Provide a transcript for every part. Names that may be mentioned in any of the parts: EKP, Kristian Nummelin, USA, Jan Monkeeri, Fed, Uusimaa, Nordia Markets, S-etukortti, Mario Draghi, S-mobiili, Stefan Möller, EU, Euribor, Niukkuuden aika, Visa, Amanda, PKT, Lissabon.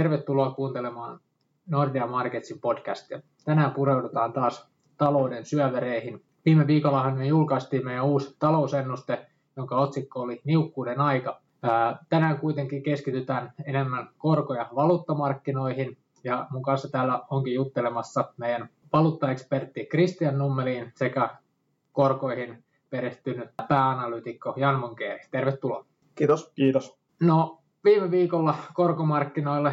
Tervetuloa kuuntelemaan Nordia Marketsin podcastia. Tänään pureudutaan taas talouden syövereihin. Viime viikollahan me julkaistiin meidän uusi talousennuste, jonka otsikko oli Niukkuuden aika. Tänään kuitenkin keskitytään enemmän korko- ja valuuttamarkkinoihin. Ja mun kanssa täällä onkin juttelemassa meidän valuuttaekspertti Kristian Nummelin sekä korkoihin perehtynyt pääanalyytikko Jan Monkeeri. Tervetuloa. Kiitos. Kiitos. No, viime viikolla korkomarkkinoille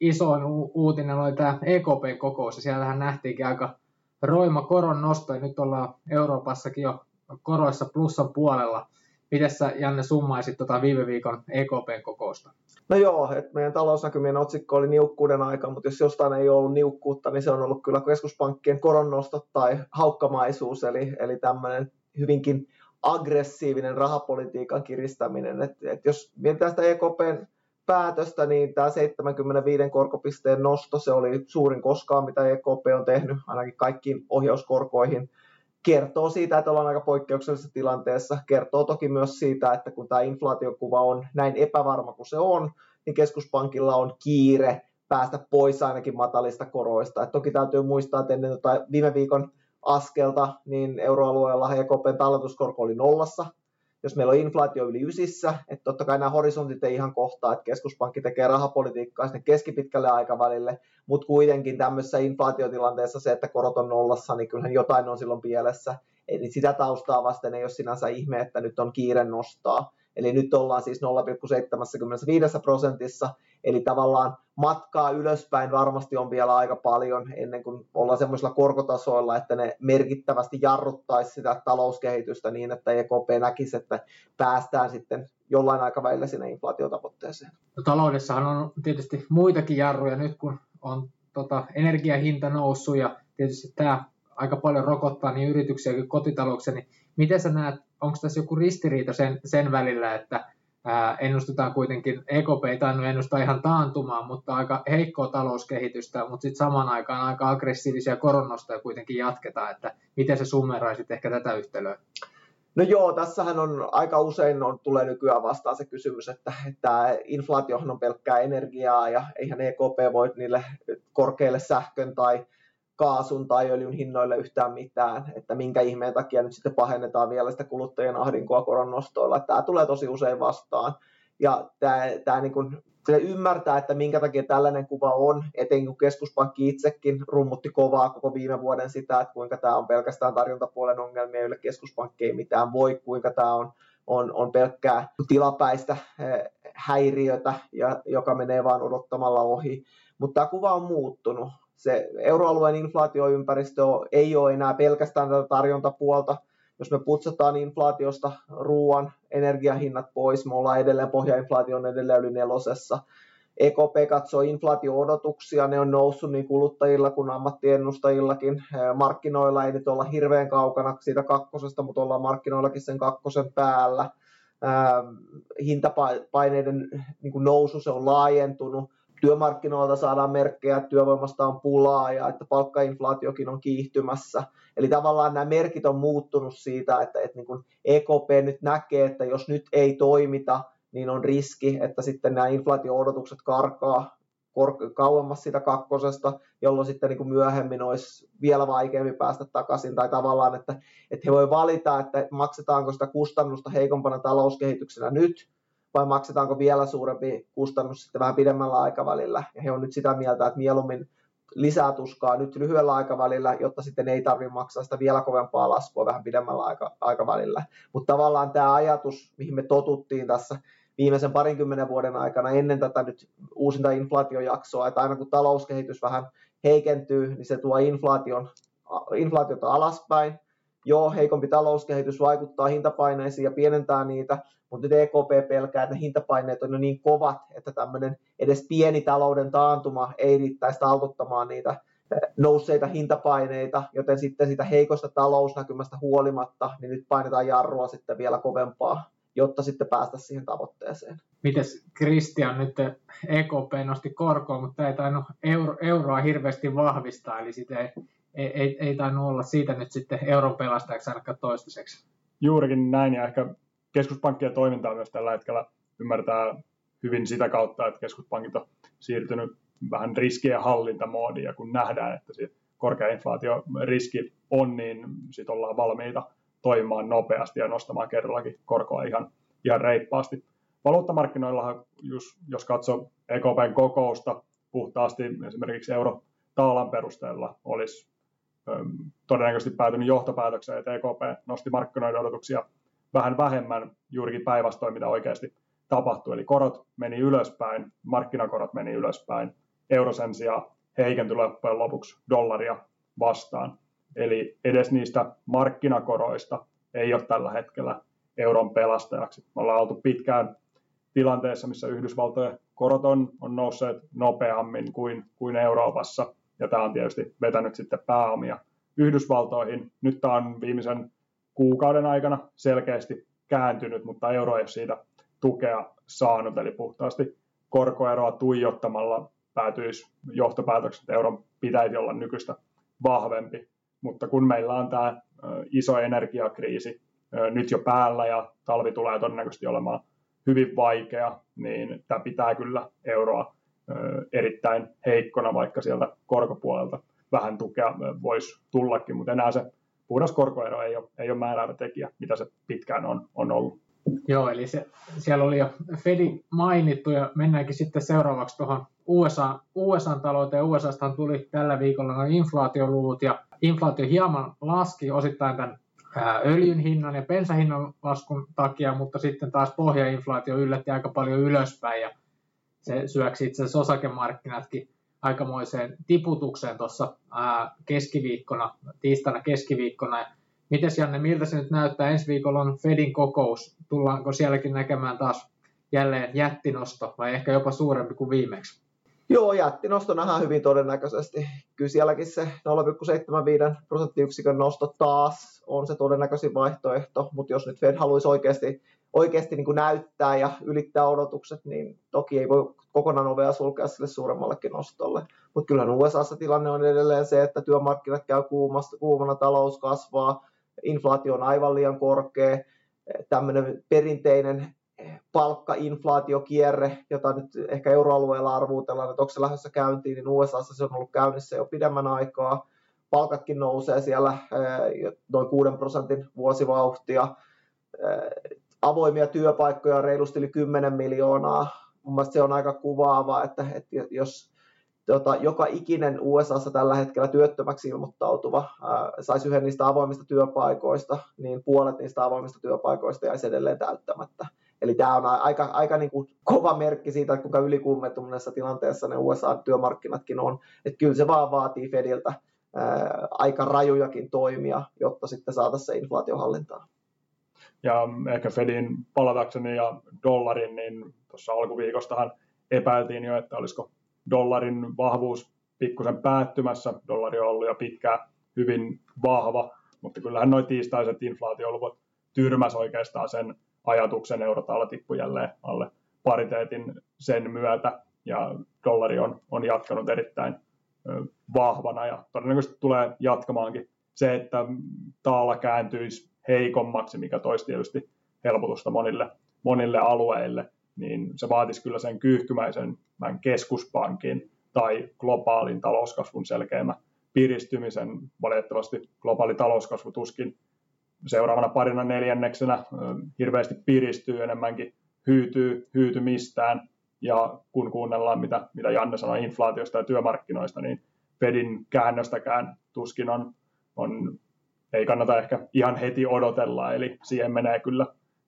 isoin uutinen oli tämä EKP-kokous, ja siellähän nähtiinkin aika roima koron nosto, ja nyt ollaan Euroopassakin jo koroissa plussan puolella. Miten sä, Janne, summaisit viime viikon EKP-kokousta? No joo, että meidän talousnäkymien otsikko oli niukkuuden aika, mutta jos jostain ei ollut niukkuutta, niin se on ollut kyllä keskuspankkien koronnostot tai haukkamaisuus, eli tämmöinen hyvinkin aggressiivinen rahapolitiikan kiristäminen. Et jos mietitään sitä EKPn päätöstä, niin tämä 75 korkopisteen nosto, se oli suurin koskaan, mitä EKP on tehnyt, ainakin kaikkiin ohjauskorkoihin. Kertoo siitä, että ollaan aika poikkeuksellisessa tilanteessa. Kertoo toki myös siitä, että kun tämä inflaatiokuva on näin epävarma kuin se on, niin keskuspankilla on kiire päästä pois ainakin matalista koroista. Et toki täytyy muistaa, että ennen viime viikon askelta, niin euroalueella EKPn talletuskorko oli nollassa. Jos meillä on inflaatio yli ysissä, että totta kai nämä horisontit ei ihan kohtaa, että keskuspankki tekee rahapolitiikkaa sinne keskipitkälle aikavälille, mutta kuitenkin tämmöisessä inflaatiotilanteessa se, että korot on nollassa, niin kyllähän jotain on silloin pielessä. Eli sitä taustaa vasten ei ole sinänsä ihme, että nyt on kiire nostaa. Eli nyt ollaan siis 0,75%, eli tavallaan matkaa ylöspäin varmasti on vielä aika paljon ennen kuin ollaan semmoisilla korkotasoilla, että ne merkittävästi jarruttaisi sitä talouskehitystä niin, että EKP näkisi, että päästään sitten jollain aikavälillä sinne inflaatiotavoitteeseen. No, taloudessahan on tietysti muitakin jarruja nyt, kun on energiahinta noussut ja tietysti tämä aika paljon rokottaa niin yrityksiä kuin kotitalouksia, niin miten sä näet, onko tässä joku ristiriita sen välillä, että ennustetaan kuitenkin, EKP ei tainnut ennustaa ihan taantumaan, mutta aika heikkoa talouskehitystä, mutta sitten samaan aikaan aika aggressiivisia koronnostoja kuitenkin jatketaan, että miten sä summeraisit ehkä tätä yhtälöä? No joo, tässähän on aika usein tulee nykyään vastaan se kysymys, että inflaatiohan on pelkkää energiaa ja eihän EKP voi niille korkeille sähkön tai kaasun tai öljyn hinnoille yhtään mitään, että minkä ihmeen takia nyt sitten pahennetaan vielä sitä kuluttajien ahdinkoa koronnostoilla. Tämä tulee tosi usein vastaan ja tämä niin kuin, se ymmärtää, että minkä takia tällainen kuva on, etenkin kun keskuspankki itsekin rummutti kovaa koko viime vuoden sitä, että kuinka tämä on pelkästään tarjontapuolen ongelmia, joille keskuspankki ei mitään voi, kuinka tämä on pelkkää tilapäistä häiriötä, joka menee vaan odottamalla ohi, mutta tämä kuva on muuttunut. Se euroalueen inflaatioympäristö ei ole enää pelkästään tätä tarjontapuolta. Jos me putsataan inflaatiosta ruoan, energiahinnat pois, me ollaan edelleen, pohjainflaatio on edelleen yli 4. EKP katsoo inflaatio-odotuksia, ne on noussut niin kuluttajilla kuin ammattienustajillakin. Markkinoilla ei nyt olla hirveän kaukana siitä 2, mutta ollaan markkinoillakin sen 2 päällä. Hintapaineiden nousu, se on laajentunut. Työmarkkinoilta saadaan merkkejä, että työvoimasta on pulaa ja että palkkainflaatiokin on kiihtymässä. Eli tavallaan nämä merkit on muuttunut siitä, että niin kuin EKP nyt näkee, että jos nyt ei toimita, niin on riski, että sitten nämä inflaatio-odotukset karkaa kauemmas siitä 2, jolloin sitten niin kuin myöhemmin olisi vielä vaikeampi päästä takaisin. Tai tavallaan, että he voi valita, että maksetaanko sitä kustannusta heikompana talouskehityksenä nyt, vai maksetaanko vielä suurempi kustannus sitten vähän pidemmällä aikavälillä. Ja he on nyt sitä mieltä, että mieluummin lisää tuskaa nyt lyhyellä aikavälillä, jotta sitten ei tarvitse maksaa sitä vielä kovempaa laskua vähän pidemmällä aikavälillä. Mutta tavallaan tämä ajatus, mihin me totuttiin tässä viimeisen 20 vuoden aikana ennen tätä nyt uusinta inflaatiojaksoa, että aina kun talouskehitys vähän heikentyy, niin se tuo inflaatiota alaspäin. Joo, heikompi talouskehitys vaikuttaa hintapaineisiin ja pienentää niitä, mutta nyt EKP pelkää, että hintapaineet on jo niin kovat, että tämmöinen edes pieni talouden taantuma ei riittäisi taltuttamaan niitä nousseita hintapaineita, joten sitten siitä heikosta talousnäkymästä huolimatta, niin nyt painetaan jarrua sitten vielä kovempaa, jotta sitten päästä siihen tavoitteeseen. Mites Kristian, nyt EKP nosti korkoa, mutta ei tainnut euroa hirveästi vahvistaa, eli sitä ei tainnut olla siitä nyt sitten euron pelastajaksi ainakaan toistaiseksi. Juurikin näin, ja ehkä keskuspankkien toimintaa myös tällä hetkellä ymmärtää hyvin sitä kautta, että keskuspankit on siirtynyt vähän riskien hallintamoodiin, ja kun nähdään, että se korkea inflaatioriski on, niin sitten ollaan valmiita toimimaan nopeasti ja nostamaan kerrallakin korkoa ihan reippaasti. Valuuttamarkkinoillahan, jos katsoo EKPn kokousta puhtaasti, esimerkiksi eurotaalan perusteella olisi todennäköisesti päätynyt johtopäätökseen, että EKP nosti markkinoiden odotuksia vähän vähemmän juurikin päinvastoin, mitä oikeasti tapahtui. Eli korot meni ylöspäin, markkinakorot meni ylöspäin, euro sen sijaan heikentyi loppujen lopuksi dollaria vastaan. Eli edes niistä markkinakoroista ei ole tällä hetkellä euron pelastajaksi. Me ollaan oltu pitkään tilanteessa, missä Yhdysvaltojen korot on nousseet nopeammin kuin Euroopassa, ja tämä on tietysti vetänyt sitten pääomia Yhdysvaltoihin. Nyt tämä on viimeisen kuukauden aikana selkeästi kääntynyt, mutta euro ei ole siitä tukea saanut, eli puhtaasti korkoeroa tuijottamalla päätyisi johtopäätökset, että euron pitäisi olla nykyistä vahvempi, mutta kun meillä on tämä iso energiakriisi nyt jo päällä ja talvi tulee todennäköisesti olemaan hyvin vaikea, niin tämä pitää kyllä euroa erittäin heikkona, vaikka sieltä korkopuolelta vähän tukea voisi tullakin, mutta enää se puhdas korkoero ei ole määräävä tekijä, mitä se pitkään on ollut. Joo, eli siellä oli jo Fedin mainittu, ja mennäänkin sitten seuraavaksi tuohon USA-talouteen. USAstahan tuli tällä viikolla noin inflaatioluvut, ja inflaatio hieman laski osittain tämän öljyn hinnan ja bensahinnan laskun takia, mutta sitten taas pohjainflaatio yllätti aika paljon ylöspäin, ja se syöksi itse asiassa osakemarkkinatkin aikamoiseen tiputukseen tuossa tiistaina keskiviikkona. Mites Janne, miltä se nyt näyttää? Ensi viikolla on Fedin kokous. Tullaanko sielläkin näkemään taas jälleen jättinosto vai ehkä jopa suurempi kuin viimeksi? Joo, jättinosto nähdään hyvin todennäköisesti. Kyllä sielläkin se 0,75% nosto taas on se todennäköisin vaihtoehto, mutta jos nyt Fed haluaisi oikeasti niin kuin näyttää ja ylittää odotukset, niin toki ei voi kokonaan ovea sulkea sille suuremmallekin nostolle. Mutta kyllähän USAssa tilanne on edelleen se, että työmarkkinat käy kuumana, talous kasvaa, inflaatio on aivan liian korkea, tämmöinen perinteinen palkkainflaatiokierre, jota nyt ehkä euroalueella arvuutellaan, että onko se lähdössä käyntiin, niin USAssa se on ollut käynnissä jo pidemmän aikaa. Palkatkin nousee siellä noin 6% vuosivauhtia. Avoimia työpaikkoja on reilusti yli 10 miljoonaa. Mun mielestä se on aika kuvaavaa, että jos joka ikinen USAssa tällä hetkellä työttömäksi ilmoittautuva saisi yhden niistä avoimista työpaikoista, niin puolet niistä avoimista työpaikoista jäisi edelleen täyttämättä. Eli tämä on aika niin kuin kova merkki siitä, kuinka ylikuumentuneessa tilanteessa ne USA-työmarkkinatkin on. Että kyllä se vaan vaatii Fediltä aika rajujakin toimia, jotta sitten saataisiin se inflaatiohallintaan. Ja ehkä Fedin palatakseni ja dollarin, niin tuossa alkuviikostahan epäiltiin jo, että olisiko dollarin vahvuus pikkusen päättymässä. Dollari on ollut jo pitkään hyvin vahva, mutta kyllähän nuo tiistaiset inflaatioluvut tyrmäs oikeastaan sen ajatuksen. Eurotaala tippui jälleen alle pariteetin sen myötä, ja dollari on jatkanut erittäin vahvana, ja todennäköisesti tulee jatkamaankin. Se, että taala kääntyisi heikommaksi, mikä toisi tietysti helpotusta monille alueille, niin se vaatisi kyllä sen kyyhkymäisen keskuspankin tai globaalin talouskasvun selkeämmän piristymisen. Valitettavasti globaali talouskasvu tuskin seuraavana parina neljänneksenä hirveästi piristyy, enemmänkin hyytymistään. Ja kun kuunnellaan, mitä Janne sanoi inflaatiosta ja työmarkkinoista, niin Fedin käännöstäkään tuskin ei kannata ehkä ihan heti odotella, eli siihen menee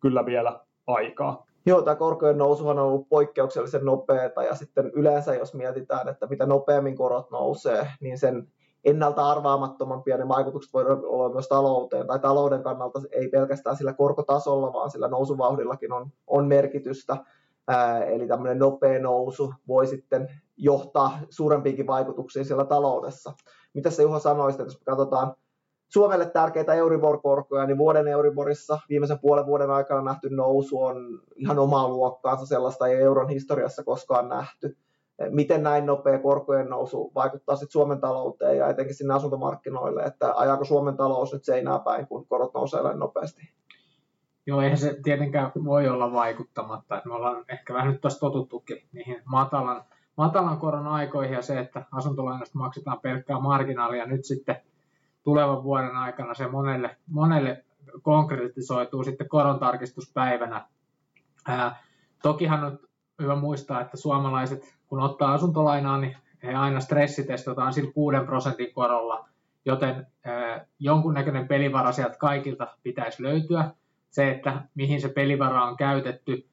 kyllä vielä aikaa. Joo, tämä korkojen nousuhan on ollut poikkeuksellisen nopeata, ja sitten yleensä jos mietitään, että mitä nopeammin korot nousee, niin sen ennalta arvaamattomampia ne vaikutukset voi olla myös talouteen, tai talouden kannalta ei pelkästään sillä korkotasolla, vaan sillä nousuvauhdillakin on merkitystä. Eli tämmöinen nopea nousu voi sitten johtaa suurempiinkin vaikutuksiin siellä taloudessa. Mitä se Juha sanoisit, että jos me katsotaan Suomelle tärkeitä Euribor-korkoja, niin vuoden Euriborissa viimeisen puolen vuoden aikana nähty nousu on ihan omaa luokkaansa, sellaista ei euron historiassa koskaan nähty. Miten näin nopea korkojen nousu vaikuttaa sitten Suomen talouteen ja etenkin sinne asuntomarkkinoille, että ajaako Suomen talous nyt seinää päin, kun korot nousee näin nopeasti? Joo, eihän se tietenkään voi olla vaikuttamatta. Me ollaan ehkä vähän nyt tässä totuttukin niihin matalan koron aikoihin ja se, että asuntolainasta maksetaan pelkkää marginaalia nyt sitten tulevan vuoden aikana se monelle konkretisoituu sitten korontarkistuspäivänä. Tokihan on hyvä muistaa, että suomalaiset kun ottaa asuntolainaa, niin he aina stressitestataan sillä 6% korolla, joten jonkunnäköinen pelivara sieltä kaikilta pitäisi löytyä. Se, että mihin se pelivara on käytetty,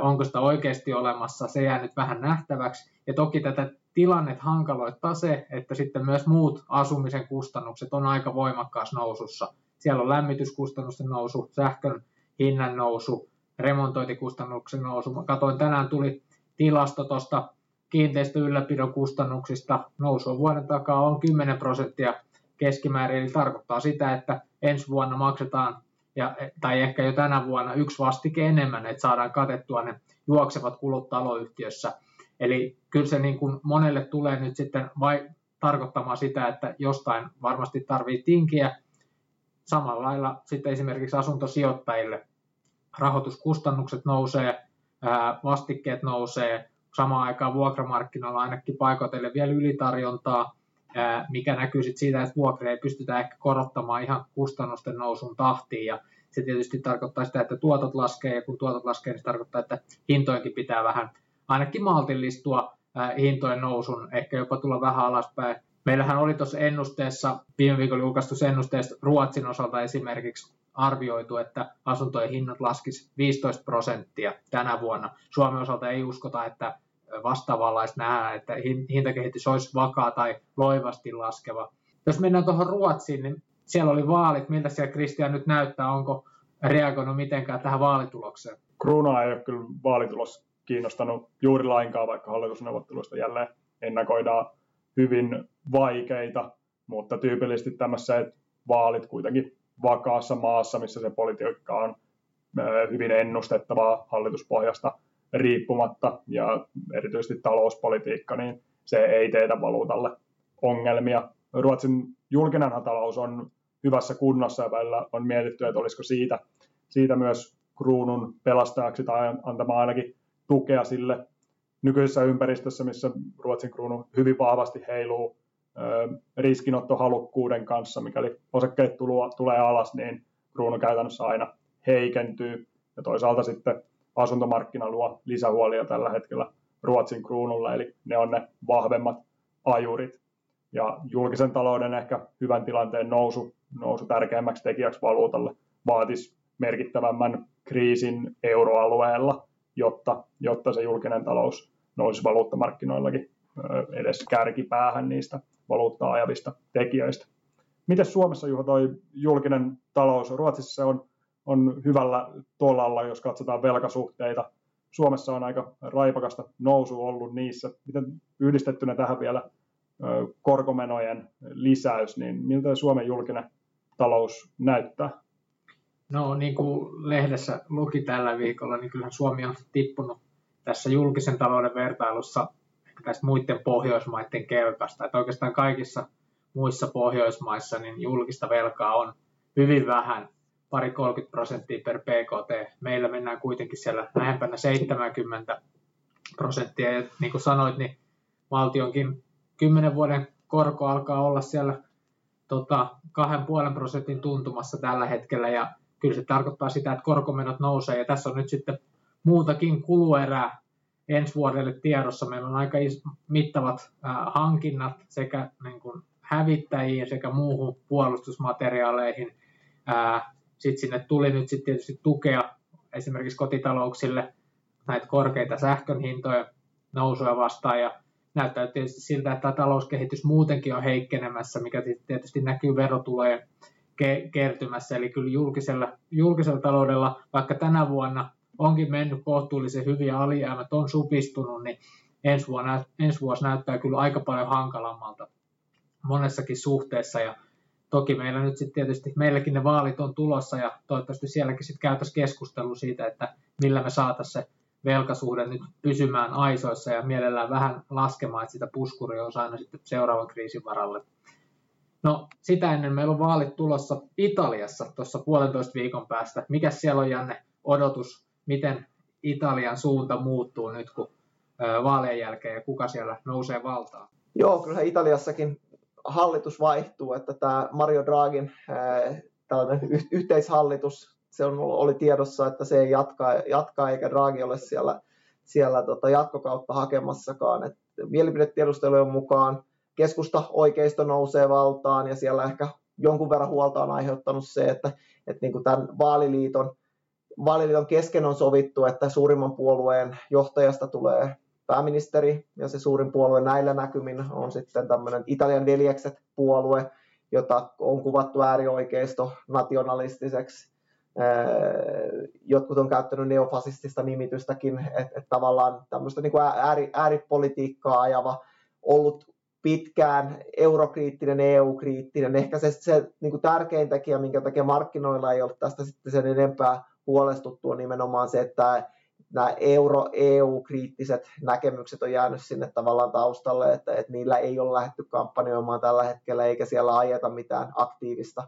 onko sitä oikeasti olemassa, se jää nyt vähän nähtäväksi. Ja toki tätä tilannetta hankaloittaa se, että sitten myös muut asumisen kustannukset on aika voimakkaassa nousussa. Siellä on lämmityskustannusten nousu, sähkön hinnan nousu, remontointikustannusten nousu. Mä katsoin, tänään tuli tilasto tuosta kiinteistön ylläpidon kustannuksista. Nousu vuoden takaa on 10% keskimäärin, eli tarkoittaa sitä, että ensi vuonna maksetaan tai ehkä jo tänä vuonna yksi vastike enemmän, että saadaan katettua ne juoksevat kulut taloyhtiössä. Eli kyllä se niin kuin monelle tulee nyt sitten tarkoittamaan sitä, että jostain varmasti tarvitsee tinkiä. Samalla lailla sitten esimerkiksi asuntosijoittajille rahoituskustannukset nousee, vastikkeet nousee, samaan aikaan vuokramarkkinoilla ainakin paikoitellen vielä ylitarjontaa, mikä näkyy sitten siitä, että vuokria ei pystytä ehkä korottamaan ihan kustannusten nousun tahtiin. Ja se tietysti tarkoittaa sitä, että tuotot laskee, ja kun tuotot laskee, niin se tarkoittaa, että hintoinkin pitää vähän ainakin maltillistua, hintojen nousun, ehkä jopa tulla vähän alaspäin. Meillähän oli tuossa ennusteessa, viime viikolla julkaistussa ennusteessa Ruotsin osalta esimerkiksi arvioitu, että asuntojen hinnat laskisi 15% tänä vuonna. Suomen osalta ei uskota, että vastaavanlaista nähdään, että hintakehitys olisi vakaa tai loivasti laskeva. Jos mennään tuohon Ruotsiin, niin siellä oli vaalit. Miltä siellä Kristian nyt näyttää? Onko reagoinut mitenkään tähän vaalitulokseen? Kruunaa ei ole kyllä vaalitulos kiinnostanut juuri lainkaan, vaikka hallitusneuvotteluista jälleen ennakoidaan hyvin vaikeita, mutta tyypillisesti tämmöiset vaalit kuitenkin vakaassa maassa, missä se politiikka on hyvin ennustettavaa hallituspohjasta riippumatta ja erityisesti talouspolitiikka, niin se ei teetä valuutalle ongelmia. Ruotsin julkinen talous on hyvässä kunnossa ja välillä on mietitty, että olisiko siitä myös kruunun pelastajaksi tai antamaan ainakin tukea sille nykyisessä ympäristössä, missä Ruotsin kruunu hyvin vahvasti heiluu riskinottohalukkuuden kanssa. Mikäli osakkeet tulee alas, niin kruunu käytännössä aina heikentyy ja toisaalta sitten asuntomarkkina luo lisähuolia tällä hetkellä Ruotsin kruunulla, eli ne on ne vahvemmat ajurit. Ja julkisen talouden ehkä hyvän tilanteen nousu tärkeämmäksi tekijäksi valuutalle vaatisi merkittävämmän kriisin euroalueella, jotta se julkinen talous nousisi valuuttamarkkinoillakin edes kärkipäähän niistä valuuttaa ajavista tekijöistä. Miten Suomessa, Juha, toi julkinen talous? Ruotsissa on hyvällä tolalla, jos katsotaan velkasuhteita. Suomessa on aika raipakasta nousu ollut niissä. Miten yhdistettynä tähän vielä korkomenojen lisäys, niin miltä Suomen julkinen talous näyttää? No niin kuin lehdessä luki tällä viikolla, niin kyllähän Suomi on tippunut tässä julkisen talouden vertailussa tästä muiden Pohjoismaiden kelkasta. Että oikeastaan kaikissa muissa Pohjoismaissa niin julkista velkaa on hyvin vähän. 30% per PKT. Meillä mennään kuitenkin siellä lähempänä 70%. Ja niin kuin sanoit, niin valtionkin 10 vuoden korko alkaa olla siellä 2,5% tuntumassa tällä hetkellä. Ja kyllä se tarkoittaa sitä, että korkomenot nousee. Ja tässä on nyt sitten muutakin kuluerää ensi vuodelle tiedossa. Meillä on aika mittavat hankinnat sekä niin kuin hävittäjiin sekä muuhun puolustusmateriaaleihin. Sitten sinne tuli nyt sitten tietysti tukea esimerkiksi kotitalouksille näitä korkeita sähkön hintoja nousuja vastaan ja näyttää tietysti siltä, että talouskehitys muutenkin on heikkenemässä, mikä tietysti näkyy verotulojen kertymässä. Eli kyllä julkisella taloudella, vaikka tänä vuonna onkin mennyt kohtuullisen hyviä alijäämät on supistunut, niin ensi vuosi näyttää kyllä aika paljon hankalammalta monessakin suhteessa ja toki meillä nyt sitten tietysti, meilläkin ne vaalit on tulossa ja toivottavasti sielläkin sitten käytäisiin keskustelu siitä, että millä me saataisiin se velkasuhde nyt pysymään aisoissa ja mielellään vähän laskemaan, että sitä puskuria on aina sitten seuraavan kriisin varalle. No sitä ennen meillä on vaalit tulossa Italiassa tuossa 1,5 viikon päästä. Mikäs siellä on, Janne, odotus, miten Italian suunta muuttuu nyt kun vaalien jälkeen ja kuka siellä nousee valtaan? Joo, kyllähän Italiassakin hallitus vaihtuu, että tämä Mario Draghin yhteishallitus, se oli tiedossa, että se ei jatkaa eikä Draghi ole siellä jatkokautta hakemassakaan. Et mielipidetiedustelujen mukaan keskusta oikeisto nousee valtaan ja siellä ehkä jonkun verran huolta on aiheuttanut se, että niin kuin tämän vaaliliiton kesken on sovittu, että suurimman puolueen johtajasta tulee pääministeri ja se suurin puolue näillä näkymin on sitten tämmöinen Italian Veljekset -puolue, jota on kuvattu äärioikeisto nationalistiseksi. Jotkut on käyttänyt neofasistista nimitystäkin, että tavallaan tämmöistä niin kuin ääripolitiikkaa ajava, ollut pitkään eurokriittinen, EU-kriittinen. Ehkä se niin kuin tärkein tekijä, minkä takia markkinoilla ei ole tästä sitten sen enempää huolestuttua, on nimenomaan se, että nämä EU-kriittiset näkemykset on jäänyt sinne tavallaan taustalle, että niillä ei ole lähdetty kampanjoimaan tällä hetkellä, eikä siellä ajeta mitään aktiivista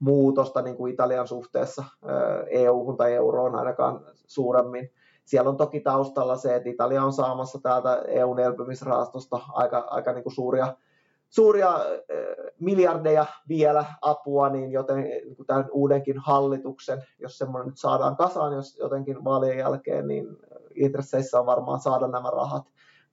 muutosta niin kuin Italian suhteessa EU-hun tai euroon ainakaan suuremmin. Siellä on toki taustalla se, että Italia on saamassa täältä EUn elpymisrahastosta aika niin kuin suuria miljardeja vielä apua, niin joten niin kuin tämän uudenkin hallituksen, jos semmoinen nyt saadaan kasaan, jos jotenkin vaalien jälkeen, niin intresseissä on varmaan saada nämä rahat.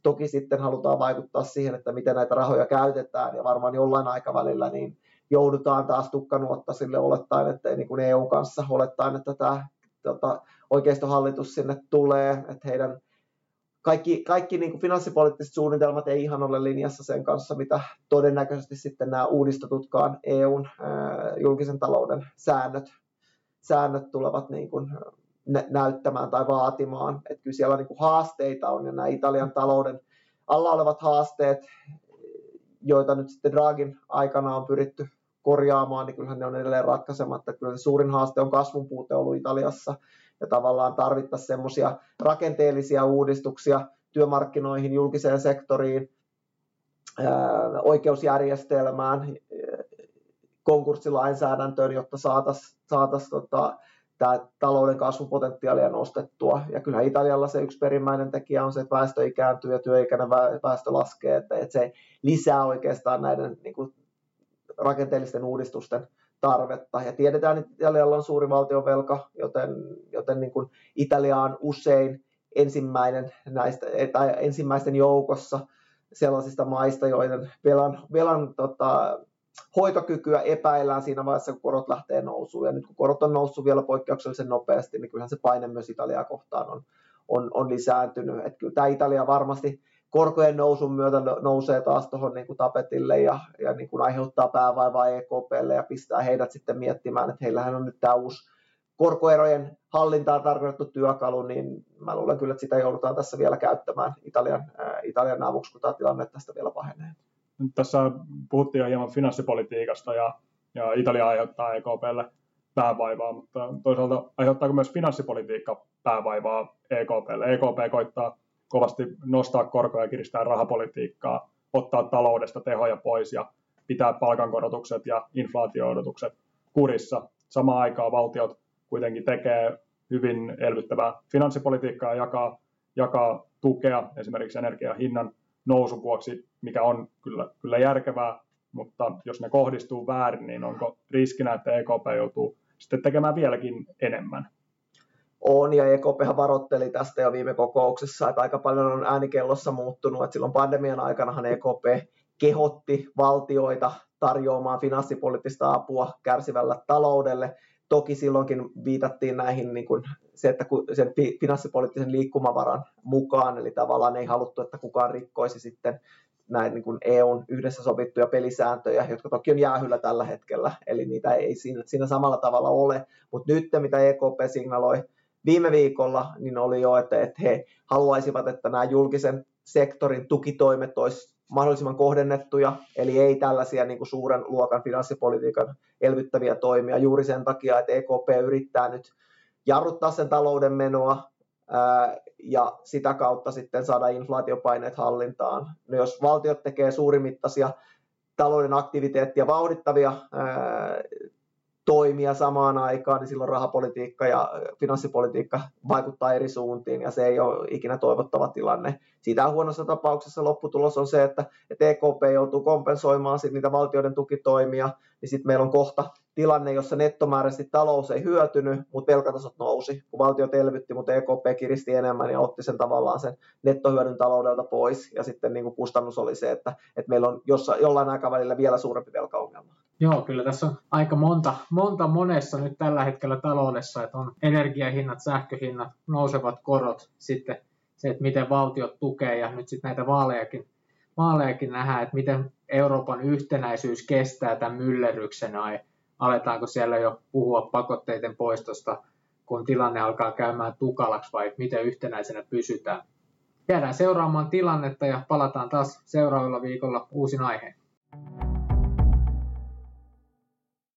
Toki sitten halutaan vaikuttaa siihen, että miten näitä rahoja käytetään ja varmaan jollain aikavälillä niin joudutaan taas tukkanuotta sille olettaen, että ei niin kuin EU kanssa olettaen, että tämä oikeistohallitus sinne tulee, että heidän kaikki niin kuin finanssipoliittiset suunnitelmat ei ihan ole linjassa sen kanssa, mitä todennäköisesti sitten nämä uudistetutkaan EUn julkisen talouden säännöt tulevat niin kuin näyttämään tai vaatimaan. Että kyllä siellä niin kuin haasteita on ja nämä Italian talouden alla olevat haasteet, joita nyt sitten Draghin aikana on pyritty korjaamaan, niin kyllähän ne on edelleen ratkaisematta. Kyllä se suurin haaste on kasvun puute ollut Italiassa ja tavallaan tarvittaisiin semmoisia rakenteellisia uudistuksia työmarkkinoihin, julkiseen sektoriin, oikeusjärjestelmään, konkurssilainsäädäntöön, jotta saataisiin tämä talouden kasvupotentiaalia nostettua. Ja kyllähän Italialla se yksi perimmäinen tekijä on se, että väestö ikääntyy ja työikäinen väestö laskee, että se lisää oikeastaan näiden niin kuin rakenteellisten uudistusten tarvetta. Ja tiedetään, että Italialla on suuri valtionvelka, joten niin kuin Italia on usein ensimmäisten joukossa sellaisista maista, joiden velan hoitokykyä epäillään siinä vaiheessa, kun korot lähtee nousuun. Ja nyt kun korot on noussut vielä poikkeuksellisen nopeasti, niin kyllähän se paine myös Italiaa kohtaan on lisääntynyt. Että kyllä tämä Italia varmasti korkojen nousun myötä nousee taas tuohon niin kuin tapetille ja niin kuin aiheuttaa päävaivaa EKP:lle ja pistää heidät sitten miettimään, että heillähän on nyt tämä uusi korkoerojen hallintaan tarkoitettu työkalu, niin mä luulen kyllä, että sitä joudutaan tässä vielä käyttämään Italian avuksi, kun tämä tilanne tästä vielä pahenee. Tässä puhuttiin jo hieman finanssipolitiikasta ja Italia aiheuttaa EKP:lle päävaivaa, mutta toisaalta aiheuttaako myös finanssipolitiikka päävaivaa EKP:lle? EKP koittaa kovasti nostaa korkoja ja kiristää rahapolitiikkaa, ottaa taloudesta tehoja pois ja pitää palkankorotukset ja inflaatio-odotukset kurissa. Samaan aikaan valtiot kuitenkin tekee hyvin elvyttävää finanssipolitiikkaa ja jakaa tukea esimerkiksi energian hinnan nousun vuoksi, mikä on kyllä järkevää, mutta jos ne kohdistuu väärin, niin onko riskinä, että EKP joutuu sitten tekemään vieläkin enemmän? On, ja EKPhan varoitteli tästä jo viime kokouksessa, että aika paljon on äänikellossa muuttunut, että silloin pandemian aikanahan EKP kehotti valtioita tarjoamaan finanssipoliittista apua kärsivälle taloudelle. Toki silloinkin viitattiin näihin niin kuin se, että sen finanssipoliittisen liikkumavaran mukaan, eli tavallaan ei haluttu, että kukaan rikkoisi sitten näin niin kuin EUn yhdessä sovittuja pelisääntöjä, jotka toki on jäähyllä tällä hetkellä, eli niitä ei siinä samalla tavalla ole, mutta nyt mitä EKP signaloi viime viikolla, niin oli jo, että he haluaisivat, että nämä julkisen sektorin tukitoimet olisi mahdollisimman kohdennettuja, eli ei tällaisia niin kuin suuren luokan finanssipolitiikan elvyttäviä toimia juuri sen takia, että EKP yrittää nyt jarruttaa sen talouden menoa ja sitä kautta sitten saada inflaatiopaineet hallintaan. No jos valtiot tekee suurimittaisia talouden aktiviteettia vauhdittavia toimia samaan aikaan, niin silloin rahapolitiikka ja finanssipolitiikka vaikuttaa eri suuntiin, ja se ei ole ikinä toivottava tilanne. Siitä huonossa tapauksessa lopputulos on se, että EKP joutuu kompensoimaan sit niitä valtioiden tukitoimia, niin sitten meillä on kohta tilanne, jossa nettomääräisesti talous ei hyötynyt, mutta velkatasot nousi, kun valtiot elvytti, mutta EKP kiristi enemmän ja otti sen tavallaan sen nettohyödyn taloudelta pois, ja sitten niin kuin kustannus oli se, että meillä on jollain aikavälillä vielä suurempi velkaongelma. Joo, kyllä tässä on aika monta monessa nyt tällä hetkellä taloudessa, että on energiahinnat, sähköhinnat, nousevat korot, sitten se, että miten valtiot tukee, ja nyt sitten näitä vaalejakin nähdään, että miten Euroopan yhtenäisyys kestää tämän myllerryksen ajan. Aletaanko siellä jo puhua pakotteiden poistosta, kun tilanne alkaa käymään tukalaksi, vai miten yhtenäisenä pysytään? Jäädään seuraamaan tilannetta ja palataan taas seuraavalla viikolla uusin aiheen.